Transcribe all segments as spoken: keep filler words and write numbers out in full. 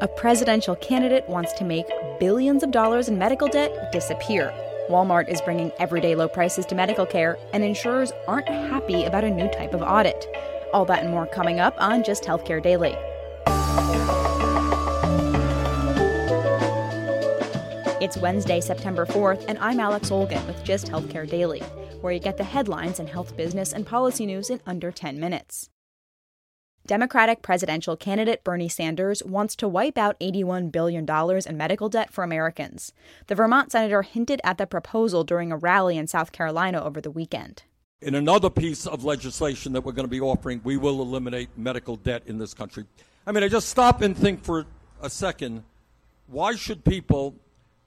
A presidential candidate wants to make billions of dollars in medical debt disappear. Walmart is bringing everyday low prices to medical care, and insurers aren't happy about a new type of audit. All that and more coming up on Just Healthcare Daily. It's Wednesday, September fourth, and I'm Alex Olgin with Just Healthcare Daily, where you get the headlines and health business and policy news in under ten minutes. Democratic presidential candidate Bernie Sanders wants to wipe out eighty-one billion dollars in medical debt for Americans. The Vermont senator hinted at the proposal during a rally in South Carolina over the weekend. In another piece of legislation that we're going to be offering, we will eliminate medical debt in this country. I mean, I just stop and think for a second. Why should people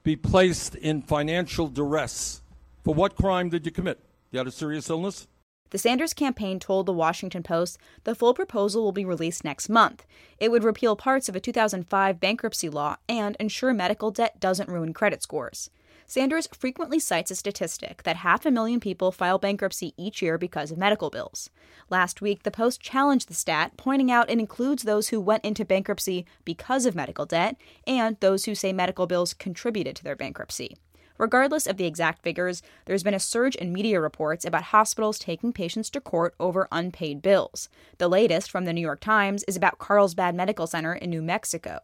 be placed in financial duress? For what crime did you commit? You had a serious illness? The Sanders campaign told the Washington Post the full proposal will be released next month. It would repeal parts of a two thousand five bankruptcy law and ensure medical debt doesn't ruin credit scores. Sanders frequently cites a statistic that half a million people file bankruptcy each year because of medical bills. Last week, the Post challenged the stat, pointing out it includes those who went into bankruptcy because of medical debt and those who say medical bills contributed to their bankruptcy. Regardless of the exact figures, there's been a surge in media reports about hospitals taking patients to court over unpaid bills. The latest from the New York Times is about Carlsbad Medical Center in New Mexico.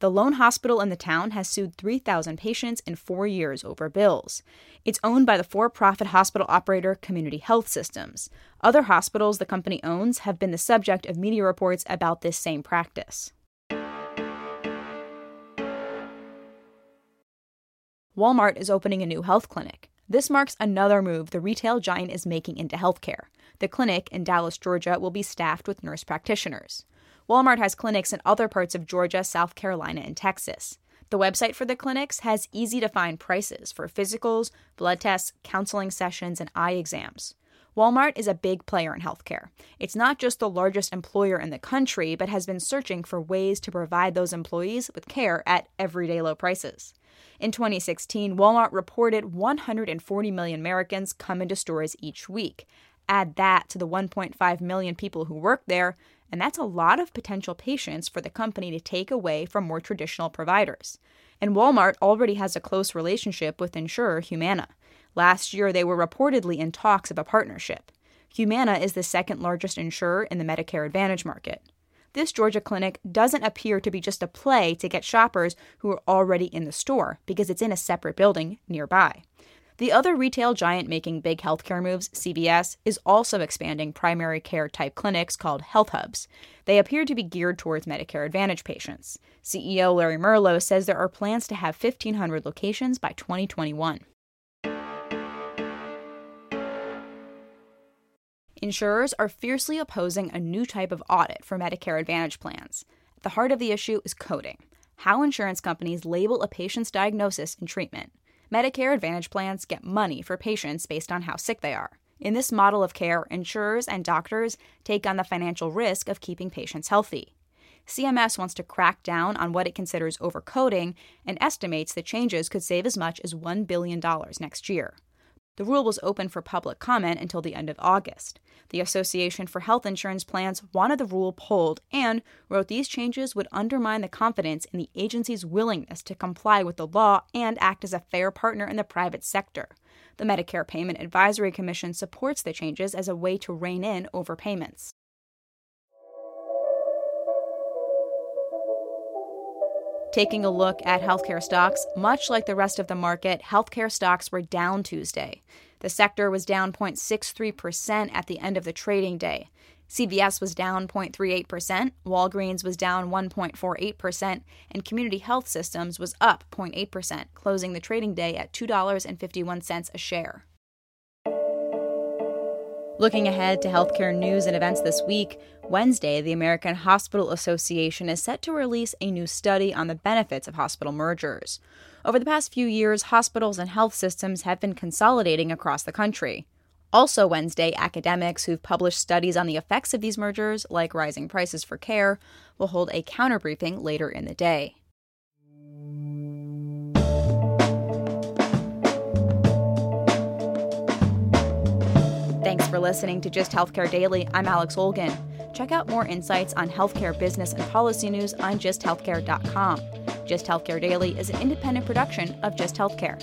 The lone hospital in the town has sued three thousand patients in four years over bills. It's owned by the for-profit hospital operator Community Health Systems. Other hospitals the company owns have been the subject of media reports about this same practice. Walmart is opening a new health clinic. This marks another move the retail giant is making into healthcare. The clinic in Dallas, Georgia, will be staffed with nurse practitioners. Walmart has clinics in other parts of Georgia, South Carolina, and Texas. The website for the clinics has easy-to-find prices for physicals, blood tests, counseling sessions, and eye exams. Walmart is a big player in healthcare. It's not just the largest employer in the country, but has been searching for ways to provide those employees with care at everyday low prices. In twenty sixteen, Walmart reported one hundred forty million Americans come into stores each week. Add that to the one point five million people who work there, and that's a lot of potential patients for the company to take away from more traditional providers. And Walmart already has a close relationship with insurer Humana. Last year, they were reportedly in talks of a partnership. Humana is the second largest insurer in the Medicare Advantage market. This Georgia clinic doesn't appear to be just a play to get shoppers who are already in the store because it's in a separate building nearby. The other retail giant making big healthcare moves, C V S, is also expanding primary care type clinics called Health Hubs. They appear to be geared towards Medicare Advantage patients. C E O Larry Merlo says there are plans to have fifteen hundred locations by twenty twenty-one. Insurers are fiercely opposing a new type of audit for Medicare Advantage plans. At the heart of the issue is coding, how insurance companies label a patient's diagnosis and treatment. Medicare Advantage plans get money for patients based on how sick they are. In this model of care, insurers and doctors take on the financial risk of keeping patients healthy. C M S wants to crack down on what it considers overcoding and estimates the changes could save as much as one billion dollars next year. The rule was open for public comment until the end of August. The Association for Health Insurance Plans wanted the rule pulled and wrote these changes would undermine the confidence in the agency's willingness to comply with the law and act as a fair partner in the private sector. The Medicare Payment Advisory Commission supports the changes as a way to rein in overpayments. Taking a look at healthcare stocks, much like the rest of the market, healthcare stocks were down Tuesday. The sector was down zero point six three percent at the end of the trading day. C V S was down zero point three eight percent, Walgreens was down one point four eight percent, and Community Health Systems was up zero point eight percent, closing the trading day at two dollars and fifty-one cents a share. Looking ahead to healthcare news and events this week, Wednesday, the American Hospital Association is set to release a new study on the benefits of hospital mergers. Over the past few years, hospitals and health systems have been consolidating across the country. Also Wednesday, academics who've published studies on the effects of these mergers, like rising prices for care, will hold a counterbriefing later in the day. Thanks for listening to Just Healthcare Daily. I'm Alex Olgin. Check out more insights on healthcare business and policy news on just healthcare dot com. Just Healthcare Daily is an independent production of Just Healthcare.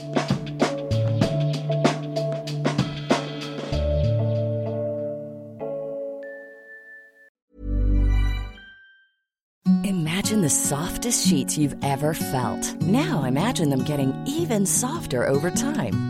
Imagine the softest sheets you've ever felt. Now imagine them getting even softer over time.